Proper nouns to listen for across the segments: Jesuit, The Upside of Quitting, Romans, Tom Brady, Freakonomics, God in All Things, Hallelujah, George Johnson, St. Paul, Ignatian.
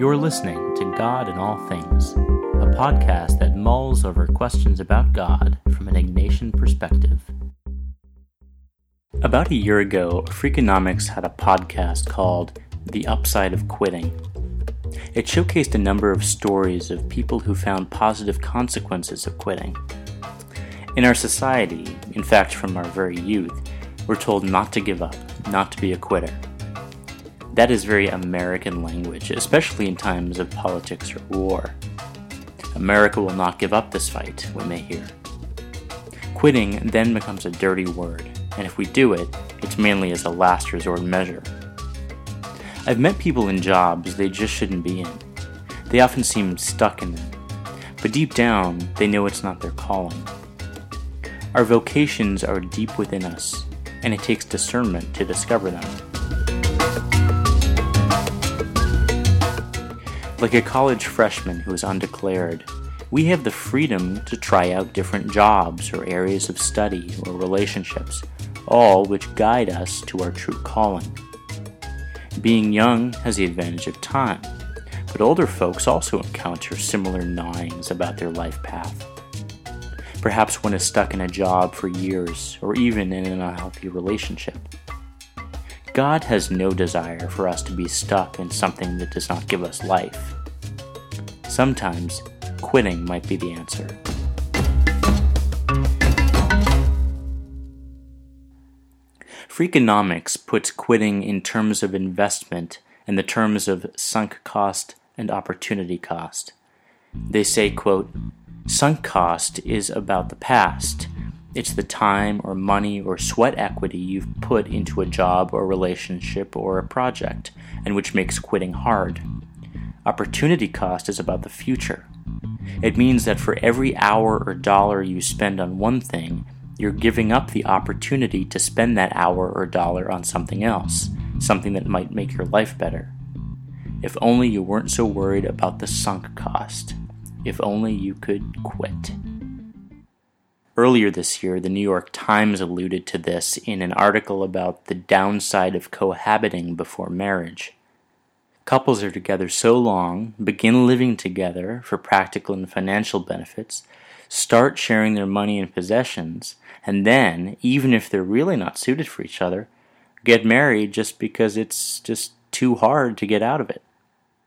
You're listening to God in All Things, a podcast that mulls over questions about God from an Ignatian perspective. About a year ago, Freakonomics had a podcast called The Upside of Quitting. It showcased a number of stories of people who found positive consequences of quitting. In our society, in fact from our very youth, we're told not to give up, not to be a quitter. That is very American language, especially in times of politics or war. America will not give up this fight, we may hear. Quitting then becomes a dirty word, and if we do it, it's mainly as a last resort measure. I've met people in jobs they just shouldn't be in. They often seem stuck in them, but deep down, they know it's not their calling. Our vocations are deep within us, and it takes discernment to discover them. Like a college freshman who is undeclared, we have the freedom to try out different jobs or areas of study or relationships, all which guide us to our true calling. Being young has the advantage of time, but older folks also encounter similar gnawings about their life path. Perhaps one is stuck in a job for years or even in an unhealthy relationship. God has no desire for us to be stuck in something that does not give us life. Sometimes, quitting might be the answer. Freakonomics puts quitting in terms of investment and the terms of sunk cost and opportunity cost. They say, quote, "Sunk cost is about the past. It's the time or money or sweat equity you've put into a job or relationship or a project, and which makes quitting hard. Opportunity cost is about the future. It means that for every hour or dollar you spend on one thing, you're giving up the opportunity to spend that hour or dollar on something else, something that might make your life better. If only you weren't so worried about the sunk cost. If only you could quit." Earlier this year, the New York Times alluded to this in an article about the downside of cohabiting before marriage. Couples are together so long, begin living together for practical and financial benefits, start sharing their money and possessions, and then, even if they're really not suited for each other, get married just because it's just too hard to get out of it.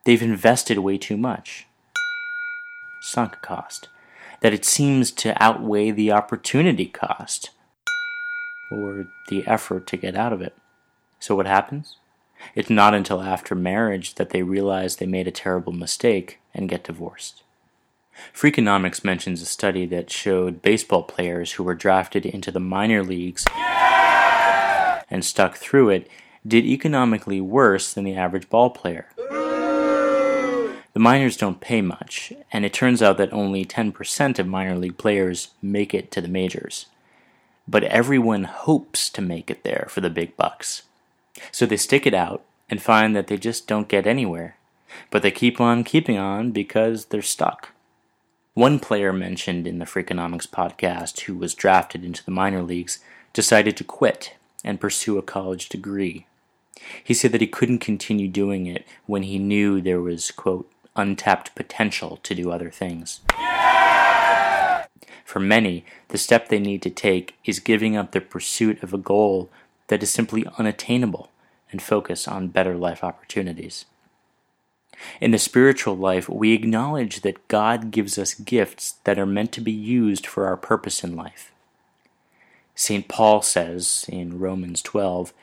They've invested way too much. Sunk cost. That it seems to outweigh the opportunity cost or the effort to get out of it. So what happens? It's not until after marriage that they realize they made a terrible mistake and get divorced. Freakonomics mentions a study that showed baseball players who were drafted into the minor leagues and stuck through it did economically worse than the average ball player. The minors don't pay much, and it turns out that only 10% of minor league players make it to the majors. But everyone hopes to make it there for the big bucks. So they stick it out and find that they just don't get anywhere. But they keep on keeping on because they're stuck. One player mentioned in the Freakonomics podcast who was drafted into the minor leagues decided to quit and pursue a college degree. He said that he couldn't continue doing it when he knew there was, quote, untapped potential to do other things. Yeah! For many, the step they need to take is giving up the pursuit of a goal that is simply unattainable and focus on better life opportunities. In the spiritual life, we acknowledge that God gives us gifts that are meant to be used for our purpose in life. St. Paul says in Romans 12,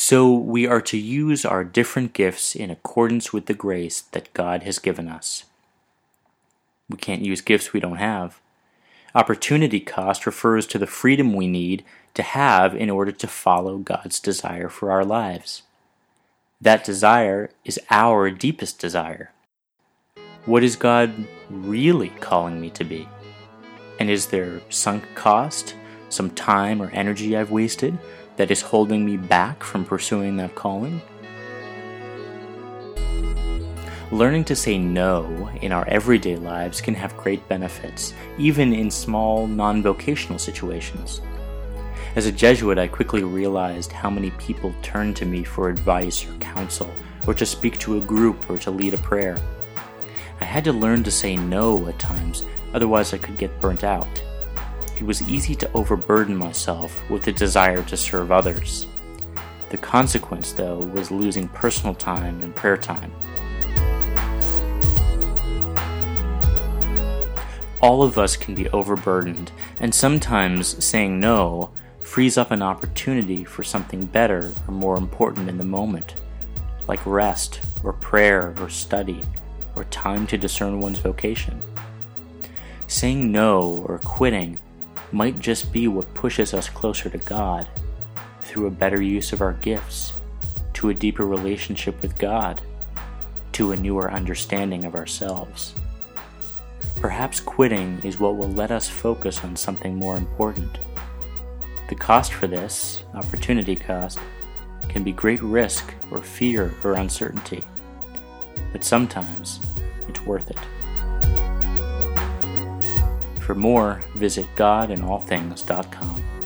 "So we are to use our different gifts in accordance with the grace that God has given us." We can't use gifts we don't have. Opportunity cost refers to the freedom we need to have in order to follow God's desire for our lives. That desire is our deepest desire. What is God really calling me to be? And is there sunk cost, some time or energy I've wasted, that is holding me back from pursuing that calling? Learning to say no in our everyday lives can have great benefits, even in small, non-vocational situations. As a Jesuit, I quickly realized how many people turn to me for advice or counsel, or to speak to a group or to lead a prayer. I had to learn to say no at times, otherwise I could get burnt out. It was easy to overburden myself with the desire to serve others. The consequence, though, was losing personal time and prayer time. All of us can be overburdened, and sometimes saying no frees up an opportunity for something better or more important in the moment, like rest, or prayer, or study, or time to discern one's vocation. Saying no or quitting might just be what pushes us closer to God, through a better use of our gifts, to a deeper relationship with God, to a newer understanding of ourselves. Perhaps quitting is what will let us focus on something more important. The cost for this, opportunity cost, can be great risk or fear or uncertainty, but sometimes it's worth it. For more, visit godinallthings.com.